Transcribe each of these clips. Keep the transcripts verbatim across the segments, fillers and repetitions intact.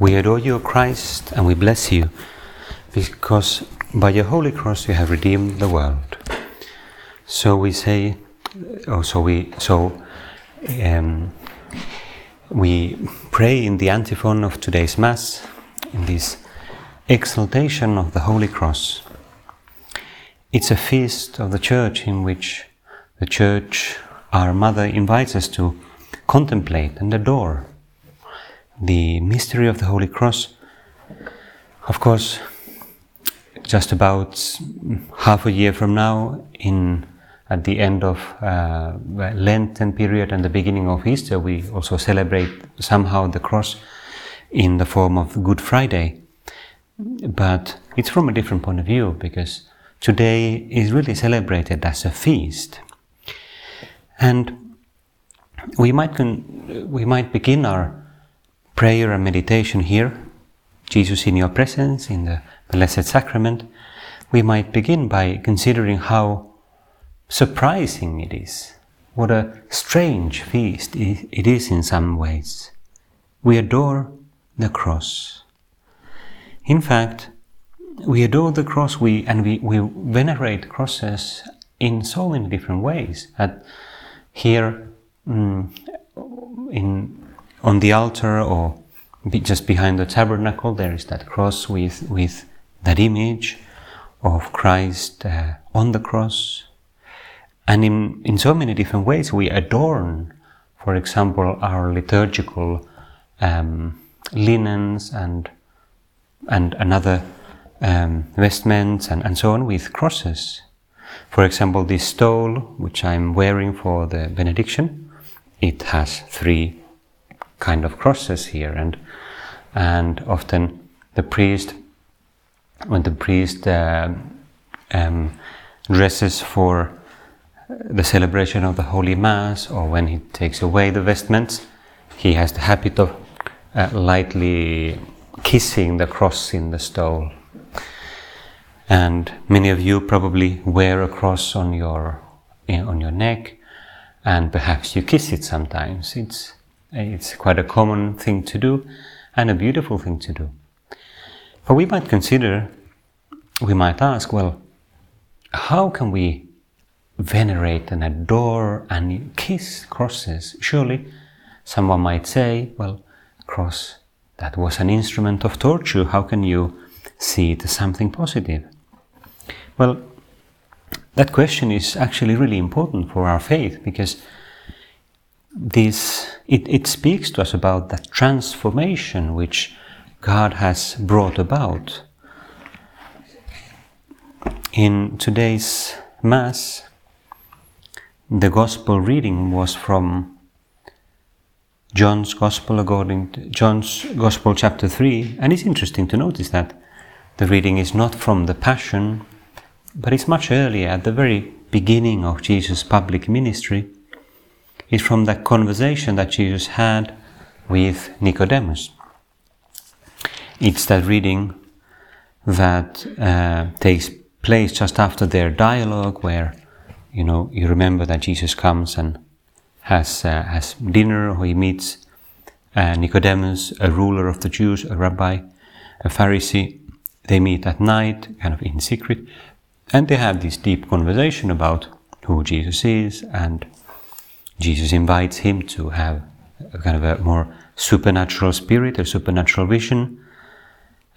We adore you, O Christ, and we bless you, because by your holy cross you have redeemed the world. So we say, or so we, so um, we pray in the antiphon of today's Mass, in this exaltation of the Holy Cross. It's a feast of the Church in which the Church, our Mother, invites us to contemplate and adore the mystery of the Holy Cross. Of course, just about half a year from now, in at the end of uh, Lenten period and the beginning of Easter, we also celebrate somehow the cross in the form of Good Friday. But it's from a different point of view, because today is really celebrated as a feast. And we might con- we might begin our prayer and meditation here, Jesus in your presence, in the Blessed Sacrament. We might begin by considering how surprising it is, what a strange feast it is in some ways. We adore the cross. In fact, we adore the cross, we and we, we venerate crosses in so many different ways. At here, mm, in on the altar, or just behind the tabernacle, there is that cross with with that image of Christ uh, on the cross. And in, in so many different ways we adorn, for example, our liturgical um, linens and and another um, vestments and, and so on with crosses. For example, this stole, which I'm wearing for the benediction, it has three kind of crosses here, and and often the priest, when the priest uh, um, dresses for the celebration of the Holy Mass, or when he takes away the vestments, he has the habit of uh, lightly kissing the cross in the stole. And many of you probably wear a cross on your on your neck, and perhaps you kiss it sometimes. It's It's quite a common thing to do, and a beautiful thing to do. But we might consider, we might ask, well, how can we venerate and adore and kiss crosses? Surely someone might say, well, cross, that was an instrument of torture. How can you see it as something positive? Well, that question is actually really important for our faith, because This it, it speaks to us about that transformation which God has brought about. In today's Mass, the Gospel reading was from John's Gospel according to John's Gospel, chapter three, and it's interesting to notice that the reading is not from the Passion, but it's much earlier, at the very beginning of Jesus' public ministry. Is from that conversation that Jesus had with Nicodemus. It's that reading that uh, takes place just after their dialogue, where, you know, you remember that Jesus comes and has uh, has dinner, or he meets uh, Nicodemus, a ruler of the Jews, a rabbi, a Pharisee. They meet at night, kind of in secret, and they have this deep conversation about who Jesus is, and Jesus invites him to have a kind of a more supernatural spirit, a supernatural vision,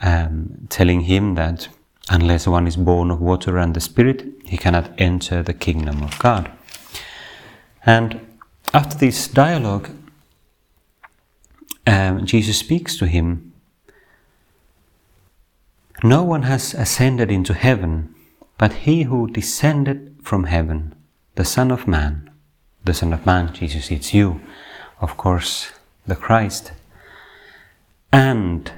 um, telling him that unless one is born of water and the Spirit, he cannot enter the kingdom of God. And after this dialogue, um, Jesus speaks to him. No one has ascended into heaven, but he who descended from heaven, the Son of Man, the Son of Man, Jesus, it's you, of course, the Christ. And,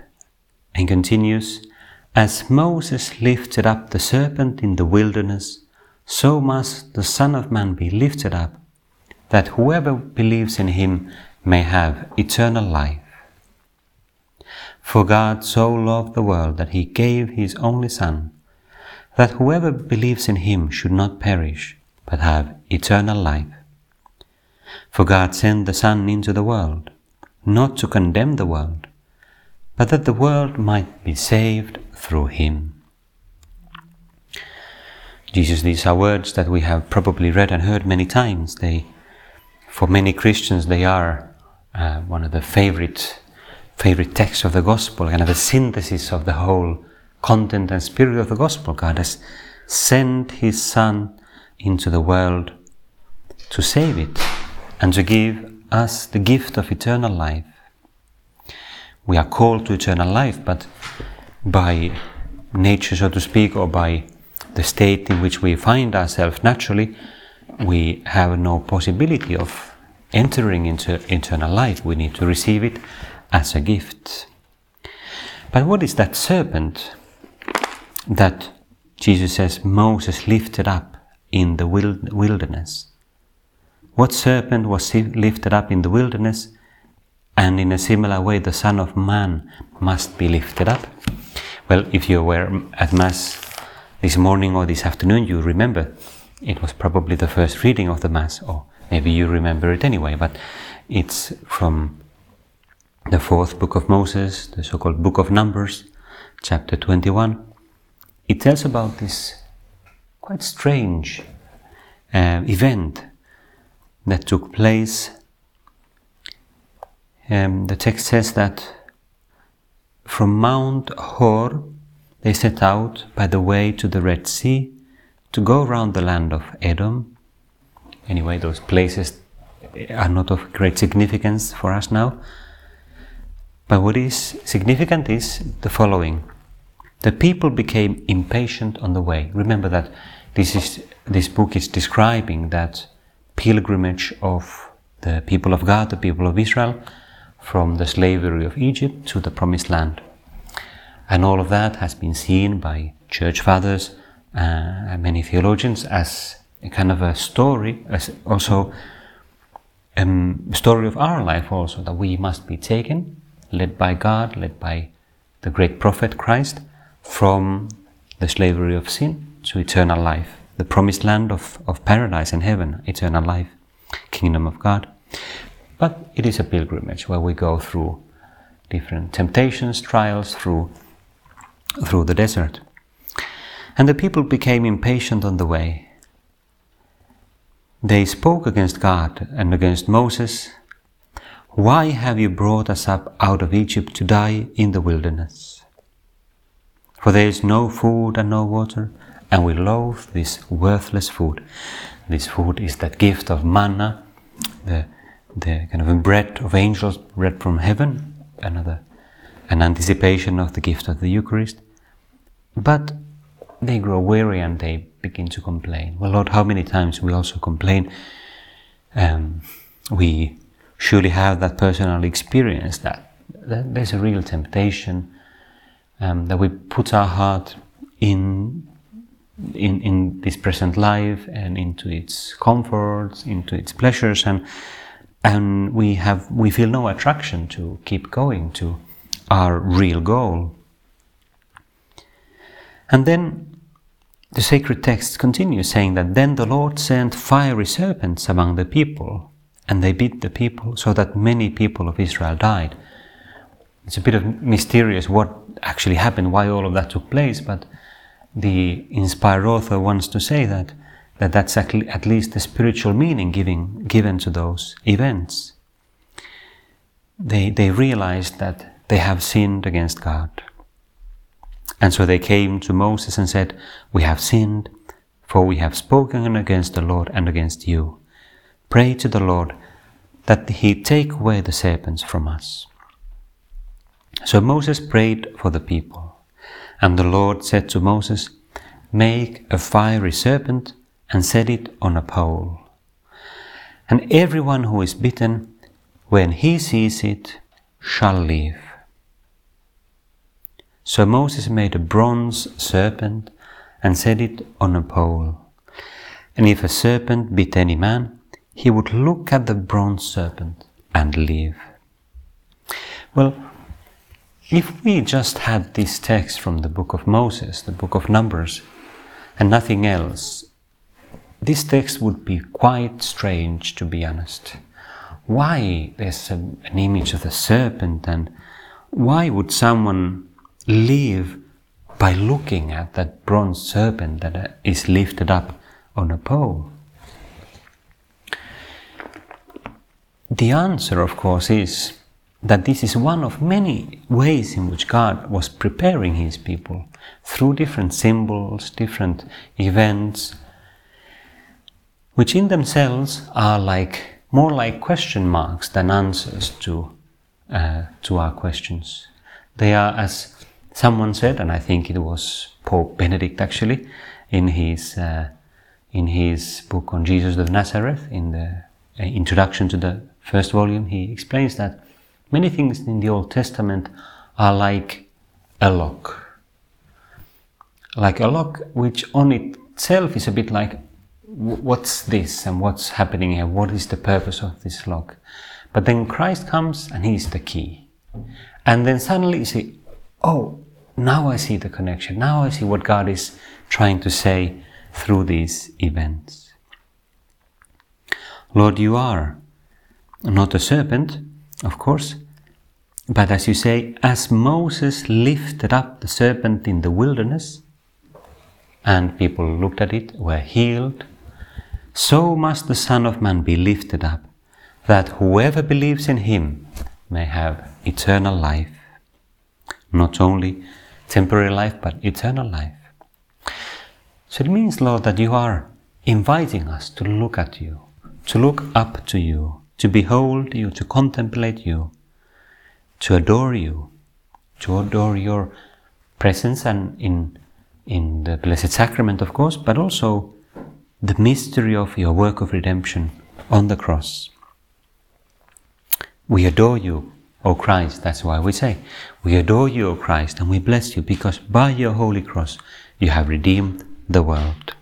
and continues, as Moses lifted up the serpent in the wilderness, so must the Son of Man be lifted up, that whoever believes in him may have eternal life. For God so loved the world that he gave his only Son, that whoever believes in him should not perish, but have eternal life. For God sent the Son into the world, not to condemn the world, but that the world might be saved through him. Jesus, these are words that we have probably read and heard many times. They, for many Christians, they are uh, one of the favorite favorite texts of the Gospel, kind of a synthesis of the whole content and spirit of the Gospel. God has sent his Son into the world to save it and to give us the gift of eternal life. We are called to eternal life, but by nature, so to speak, or by the state in which we find ourselves naturally, we have no possibility of entering into eternal life. We need to receive it as a gift. But what is that serpent that Jesus says Moses lifted up in the wilderness? What serpent was lifted up in the wilderness? And in a similar way, the Son of Man must be lifted up. Well, if you were at Mass this morning or this afternoon, you remember it was probably the first reading of the Mass, or maybe you remember it anyway, but it's from the fourth book of Moses, the so-called Book of Numbers, chapter twenty-one. It tells about this quite strange uh, event that took place. Um, the text says that from Mount Hor they set out by the way to the Red Sea to go round the land of Edom. Anyway, those places are not of great significance for us now. But what is significant is the following. The people became impatient on the way. Remember that this is this book is describing that pilgrimage of the people of God, the people of Israel, from the slavery of Egypt to the Promised Land. And all of that has been seen by church fathers uh, and many theologians as a kind of a story, as also a um, story of our life also, that we must be taken, led by God, led by the great prophet Christ, from the slavery of sin to eternal life, the promised land of, of paradise and heaven, eternal life, kingdom of God. But it is a pilgrimage where we go through different temptations, trials, through through the desert. And the people became impatient on the way. They spoke against God and against Moses. Why have you brought us up out of Egypt to die in the wilderness? For there is no food and no water, and we loathe this worthless food. This food is that gift of manna, the the kind of bread of angels, bread from heaven, another, an anticipation of the gift of the Eucharist. But they grow weary and they begin to complain. Well, Lord, how many times we also complain. Um, we surely have that personal experience that, that there's a real temptation, um, that we put our heart in in in this present life and into its comforts, into its pleasures, and And we have we feel no attraction to keep going to our real goal. And then the sacred text continues saying that then the Lord sent fiery serpents among the people, and they bit the people, so that many people of Israel died. It's a bit of mysterious what actually happened, why all of that took place, but the inspired author wants to say that that that's at least the spiritual meaning giving, given to those events. They, they realized that they have sinned against God. And so they came to Moses and said, "We have sinned, for we have spoken against the Lord and against you. Pray to the Lord that he take away the serpents from us." So Moses prayed for the people. And the Lord said to Moses, "Make a fiery serpent and set it on a pole. And everyone who is bitten, when he sees it, shall live. So Moses made a bronze serpent and set it on a pole. And if a serpent bit any man, he would look at the bronze serpent and live. Well, if we just had this text from the book of Moses, the book of Numbers, and nothing else, this text would be quite strange, to be honest. Why there's a, an image of the serpent, and why would someone live by looking at that bronze serpent that is lifted up on a pole? The answer, of course, is that this is one of many ways in which God was preparing his people, through different symbols, different events, which in themselves are like more like question marks than answers to uh, to our questions. They are, as someone said, and I think it was Pope Benedict actually, in his uh, in his book on Jesus of Nazareth, in the uh, introduction to the first volume, he explains that many things in the Old Testament are like a lock, like a lock which on itself is a bit like, what's this and what's happening here? What is the purpose of this lock? But then Christ comes and he's the key. And then suddenly you see, oh, now I see the connection. Now I see what God is trying to say through these events. Lord, you are not a serpent, of course, but as you say, as Moses lifted up the serpent in the wilderness, and people looked at it, were healed, so must the Son of Man be lifted up, that whoever believes in him may have eternal life. Not only temporary life, but eternal life. So it means, Lord, that you are inviting us to look at you, to look up to you, to behold you, to contemplate you, to adore you, to adore your presence and in in the Blessed Sacrament, of course, but also the mystery of your work of redemption on the cross. We adore you, O Christ, that's why we say, we adore you, O Christ, and we bless you, because by your holy cross you have redeemed the world.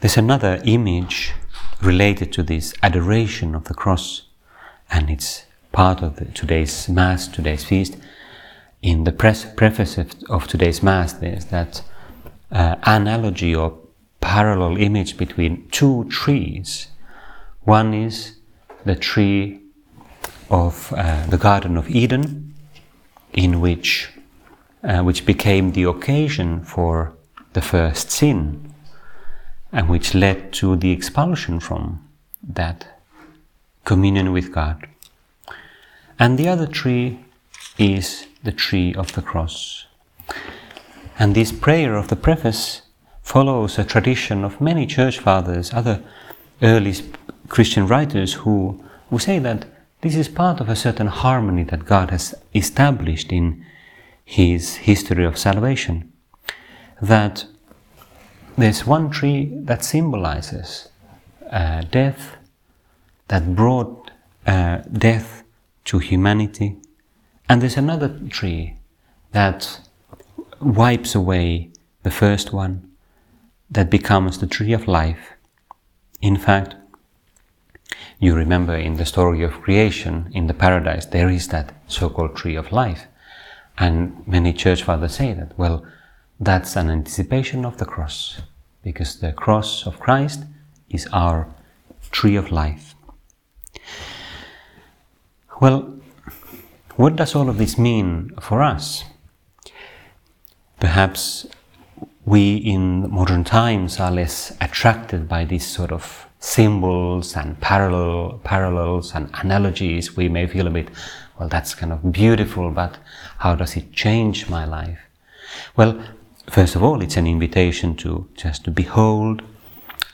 There's another image related to this adoration of the cross, and it's part of the, today's Mass, today's feast. In the press, preface of today's Mass, there's that uh, analogy or parallel image between two trees. One is the tree of uh, the Garden of Eden, in which, uh, which became the occasion for the first sin, and which led to the expulsion from that communion with God. And the other tree is the tree of the cross. And this prayer of the preface follows a tradition of many church fathers, other early Christian writers, who, who say that this is part of a certain harmony that God has established in his history of salvation. That there's one tree that symbolizes uh, death, that brought uh, death to humanity, and there's another tree that wipes away the first one, that becomes the tree of life. In fact, you remember in the story of creation, in the paradise, there is that so-called tree of life. And many church fathers say that, well, that's an anticipation of the cross, because the cross of Christ is our tree of life. Well, what does all of this mean for us? Perhaps we in modern times are less attracted by these sort of symbols and parallel, parallels and analogies. We may feel a bit, well, that's kind of beautiful, but how does it change my life? Well, first of all, it's an invitation to just to behold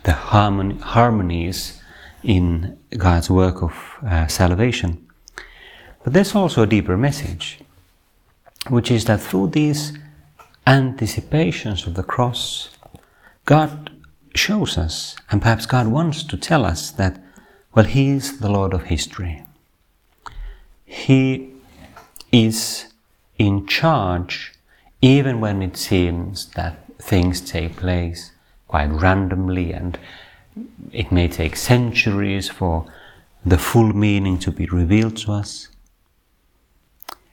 the harmony, harmonies in God's work of uh, salvation. But there's also a deeper message, which is that through these anticipations of the cross, God shows us, and perhaps God wants to tell us that, well, He is the Lord of history. He is in charge, even when it seems that things take place quite randomly, and it may take centuries for the full meaning to be revealed to us.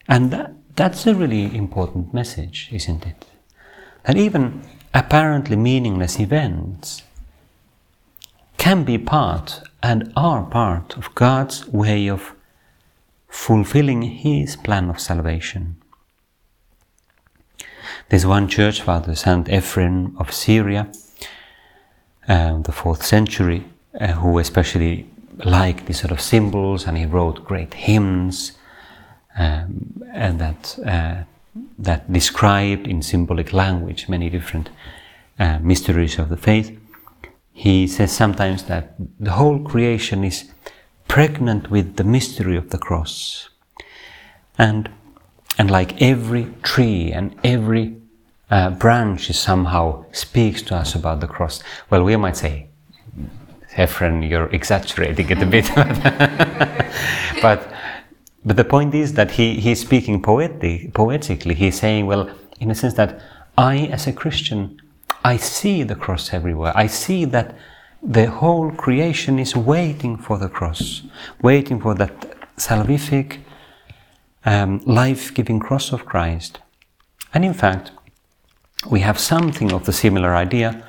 And that, that's a really important message, isn't it? That even apparently meaningless events can be part and are part of God's way of fulfilling His plan of salvation. There's one church father, Saint Ephraim of Syria, um, the fourth century, uh, who especially liked these sort of symbols, and he wrote great hymns um, and that uh, that described in symbolic language many different uh, mysteries of the faith. He says sometimes that the whole creation is pregnant with the mystery of the cross, and and like every tree and every uh, branch somehow speaks to us about the cross. Well, we might say, Ephraim, you're exaggerating it a bit, but but the point is that he he's speaking poetic, poetically. He's saying, well, in a sense that I, as a Christian, I see the cross everywhere. I see that the whole creation is waiting for the cross, waiting for that salvific, um, life-giving cross of Christ. And in fact, we have something of the similar idea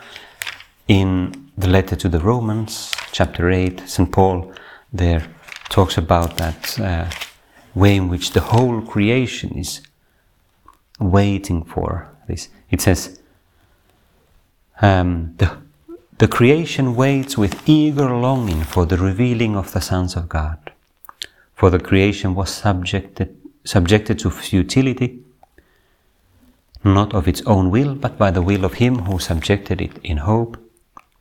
in the letter to the Romans, chapter eight. Saint Paul there talks about that uh, way in which the whole creation is waiting for this. It says, um, the The creation waits with eager longing for the revealing of the sons of God. For the creation was subjected, subjected to futility, not of its own will, but by the will of Him who subjected it in hope,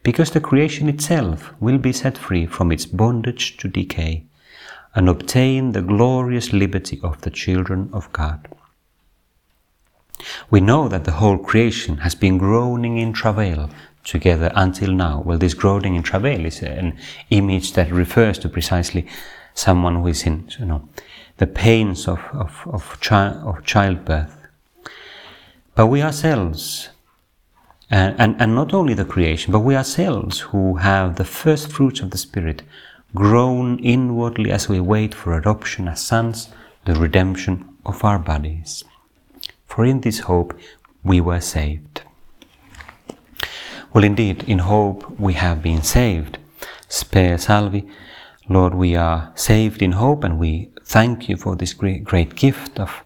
because the creation itself will be set free from its bondage to decay and obtain the glorious liberty of the children of God. We know that the whole creation has been groaning in travail together until now. Well, this groaning in travail is an image that refers to precisely someone who is in, you know, the pains of, of, of, chi- of childbirth. But we ourselves, and, and, and not only the creation, but we ourselves who have the first fruits of the Spirit, groan inwardly as we wait for adoption as sons, the redemption of our bodies. For in this hope we were saved. Well, indeed, in hope we have been saved. Spare salvi. Lord, we are saved in hope, and we thank You for this great, great gift of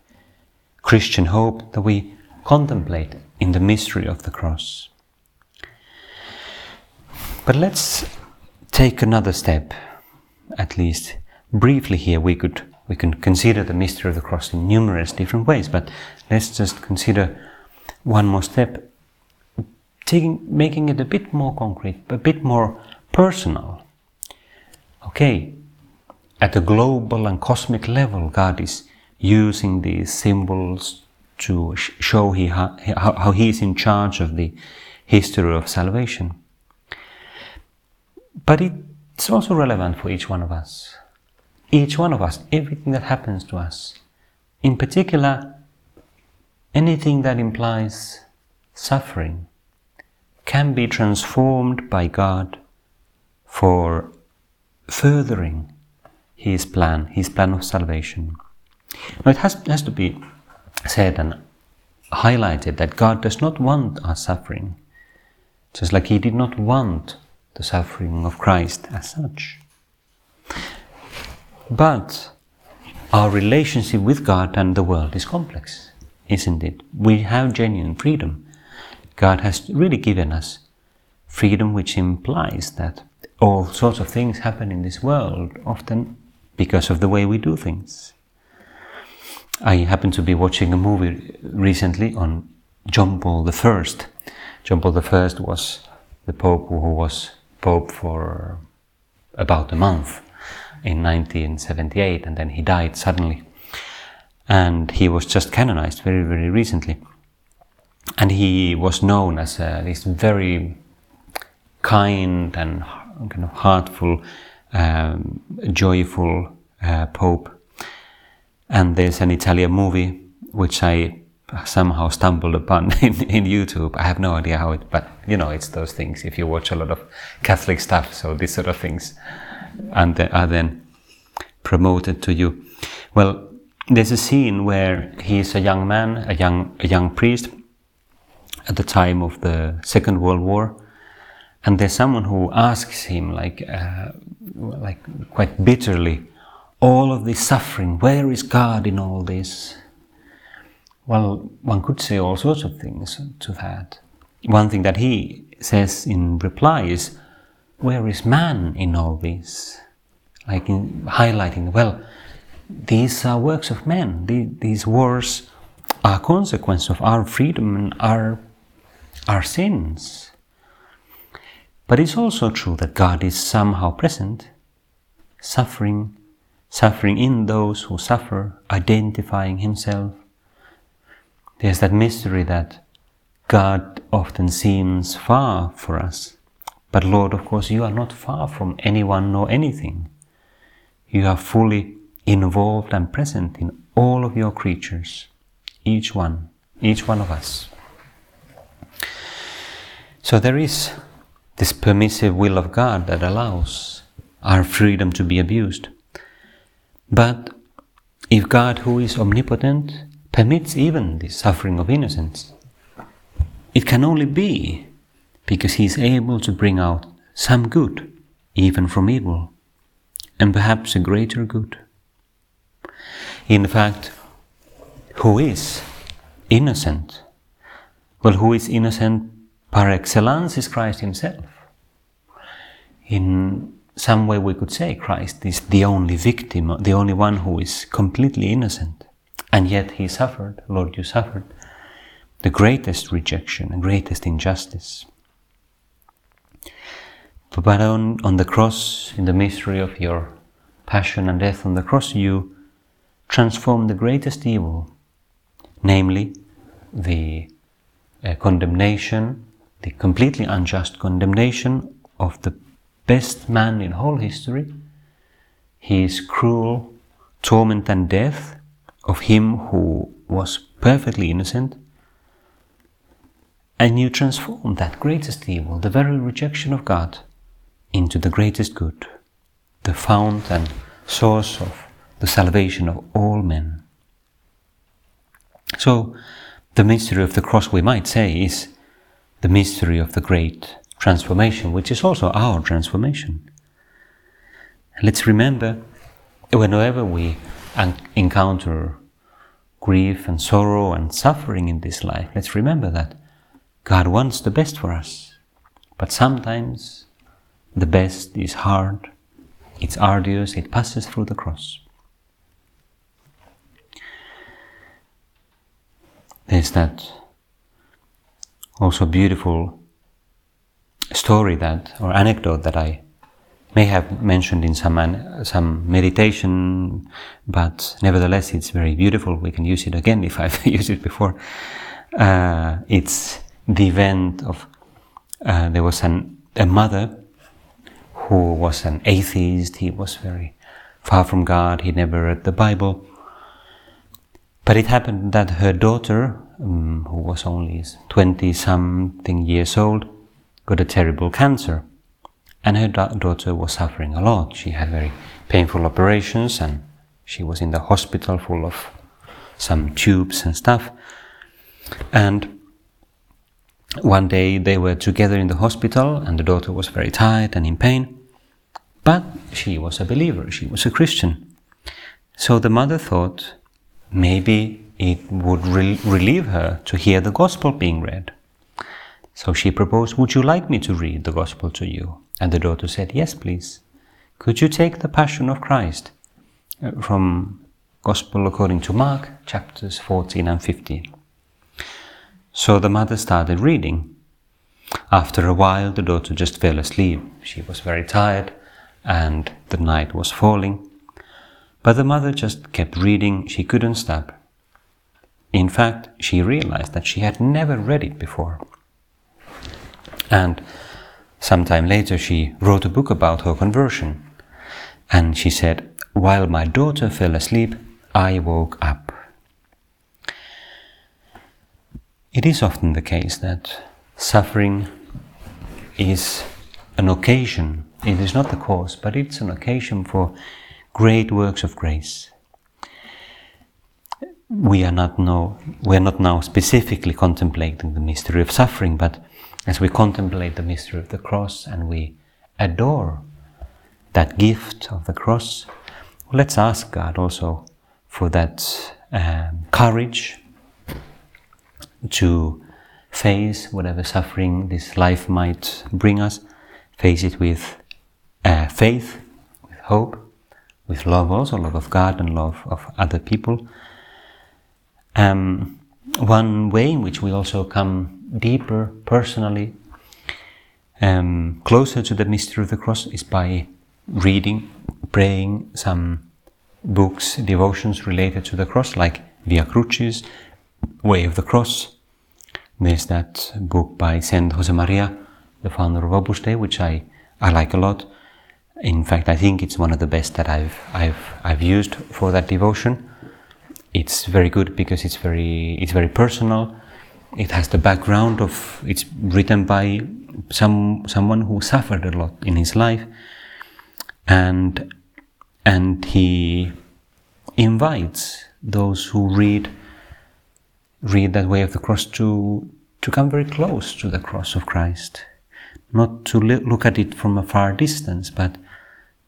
Christian hope that we contemplate in the mystery of the cross. But let's take another step, at least briefly here. We could we can consider the mystery of the cross in numerous different ways, but let's just consider one more step, Taking, making it a bit more concrete, a bit more personal. Okay, at a global and cosmic level, God is using these symbols to sh- show he ha- how, how He is in charge of the history of salvation. But it's also relevant for each one of us. Each one of us, everything that happens to us. In particular, anything that implies suffering can be transformed by God for furthering His plan, His plan of salvation. Now, it has, has to be said and highlighted that God does not want our suffering, just like He did not want the suffering of Christ as such. But our relationship with God and the world is complex, isn't it? We have genuine freedom. God has really given us freedom, which implies that all sorts of things happen in this world, often because of the way we do things. I happened to be watching a movie recently on John Paul the First. John Paul the First was the Pope who was Pope for about a month in nineteen seventy-eight, and then he died suddenly. And he was just canonized very, very recently. And he was known as a, this very kind and kind of heartful, um, joyful uh, Pope. And there's an Italian movie which I somehow stumbled upon in, in YouTube. I have no idea how it, but you know, it's those things. If you watch a lot of Catholic stuff, so these sort of things and they are then promoted to you. Well, there's a scene where he is a young man, a young, a young priest at the time of the Second World War, and there's someone who asks him, like, uh, like quite bitterly, all of this suffering, where is God in all this? Well, one could say all sorts of things to that. One thing that he says in reply is, where is man in all this? Like in highlighting, well, these are works of men. The, these wars are consequence of our freedom and our, our sins. But it's also true that God is somehow present, suffering, suffering in those who suffer, identifying himself. There's that mystery that God often seems far for us. But Lord, of course, you are not far from anyone nor anything. You are fully involved and present in all of your creatures, each one, each one of us. So there is this permissive will of God that allows our freedom to be abused. But if God, who is omnipotent, permits even the suffering of innocence, it can only be because he is able to bring out some good, even from evil, and perhaps a greater good. In fact, who is innocent? Well, who is innocent par excellence is Christ himself. In some way we could say Christ is the only victim, the only one who is completely innocent. And yet he suffered, Lord, you suffered, the greatest rejection, the greatest injustice. But on, on the cross, in the mystery of your passion and death on the cross, you transform the greatest evil, namely the uh, condemnation, the completely unjust condemnation of the best man in whole history, his cruel torment and death of him who was perfectly innocent, and you transform that greatest evil, the very rejection of God, into the greatest good, the fount and source of the salvation of all men. So, the mystery of the cross, we might say, is the mystery of the great transformation, which is also our transformation. Let's remember, whenever we encounter grief and sorrow and suffering in this life, let's remember that God wants the best for us, but sometimes the best is hard, it's arduous, it passes through the cross. There's that also beautiful story that, or anecdote that I may have mentioned in some some meditation, but nevertheless it's very beautiful. We can use it again if I've used it before. Uh, it's the event of uh, there was an, a mother who was an atheist. He was very far from God. He never read the Bible. But it happened that her daughter, um, who was only twenty-something years old, got a terrible cancer. And her da- daughter was suffering a lot. She had very painful operations, and she was in the hospital full of some tubes and stuff. And one day they were together in the hospital, and the daughter was very tired and in pain. But she was a believer, she was a Christian. So the mother thought, maybe it would re- relieve her to hear the gospel being read. So she proposed, would you like me to read the gospel to you? And the daughter said, yes, please. Could you take the Passion of Christ from Gospel according to Mark, chapters fourteen and fifteen? So the mother started reading. After a while, the daughter just fell asleep. She was very tired and the night was falling. But the mother just kept reading, she couldn't stop. In fact, she realized that she had never read it before. And Sometime later she wrote a book about her conversion, and she said, "While my daughter fell asleep, I woke up." It is often the case that suffering is an occasion. It is not the cause, but it's an occasion for great works of grace. We are not now, we are not now specifically contemplating the mystery of suffering, but as we contemplate the mystery of the cross and we adore that gift of the cross, let's ask God also for that um, courage to face whatever suffering this life might bring us, face it with uh, faith, with hope, with love also, love of God and love of other people. Um, one way in which we also come deeper personally, um, closer to the mystery of the cross, is by reading, praying some books, devotions related to the cross, like Via Crucis, Way of the Cross. There's that book by Saint Josemaria, the founder of Opus Dei, which I, I like a lot. In fact, I think it's one of the best that I've I've I've used for that devotion. It's very good because it's very it's very personal. It has the background of, it's written by some someone who suffered a lot in his life, and and he invites those who read read that Way of the Cross to to come very close to the cross of Christ, not to look at it from a far distance, but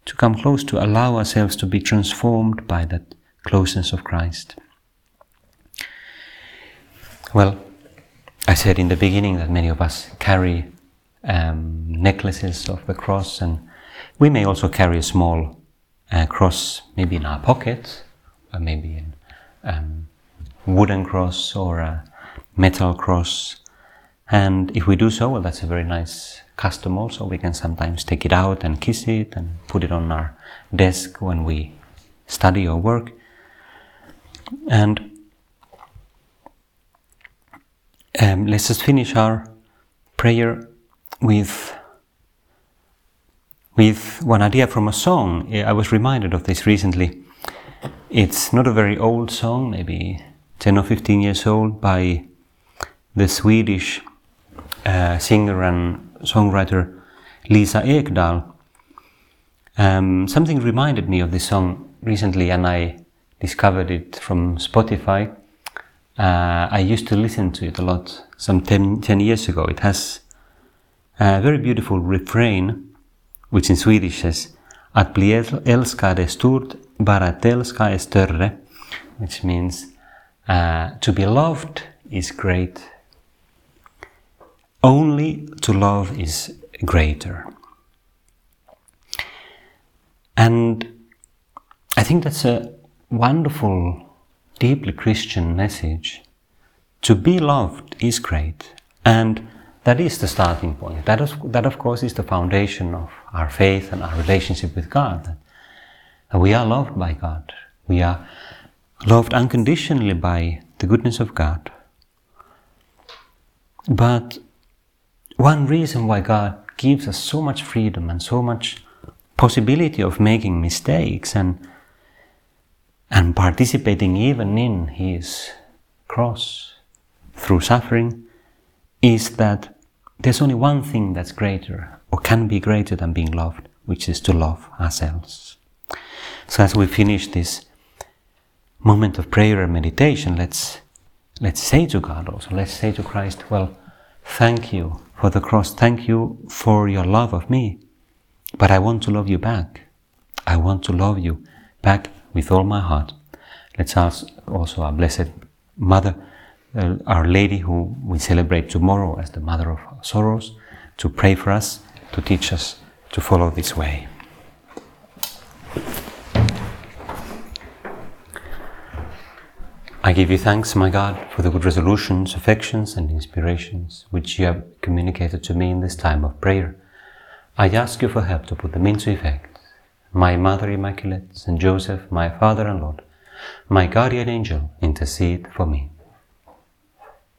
to come close, to allow ourselves to be transformed by that closeness of Christ. Well, I said in the beginning that many of us carry um, necklaces of the cross, and we may also carry a small uh, cross, maybe in our pocket, or maybe a um, wooden cross or a metal cross. And if we do so, well, that's a very nice custom also. We can sometimes take it out and kiss it and put it on our desk when we study or work. And um, let's just finish our prayer with with one idea from a song. I was reminded of this recently. It's not a very old song, maybe ten or fifteen years old, by the Swedish uh, singer and songwriter Lisa Ekdahl. Um, something reminded me of this song recently, and I discovered it from Spotify. Uh, I used to listen to it a lot some ten, ten years ago. It has a very beautiful refrain, which in Swedish says, "Att bli älskad är stort, bara att älska är större," which means uh, to be loved is great, only to love is greater. And I think that's a wonderful, deeply Christian message. To be loved is great, and that is the starting point. That, is, that of course, is the foundation of our faith and our relationship with God. That we are loved by God. We are loved unconditionally by the goodness of God. But one reason why God gives us so much freedom and so much possibility of making mistakes and and participating even in His cross through suffering is that there's only one thing that's greater or can be greater than being loved, which is to love ourselves. So as we finish this moment of prayer and meditation, let's let's say to God also, let's say to Christ, well, thank you for the cross, thank you for your love of me, but I want to love you back. I want to love you back with all my heart. Let's ask also our Blessed Mother, uh, Our Lady, who we celebrate tomorrow as the Mother of Sorrows, to pray for us, to teach us to follow this way. I give you thanks, my God, for the good resolutions, affections, and inspirations which you have communicated to me in this time of prayer. I ask you for help to put them into effect. My Mother Immaculate, Saint Joseph, my Father and Lord, my guardian angel, intercede for me.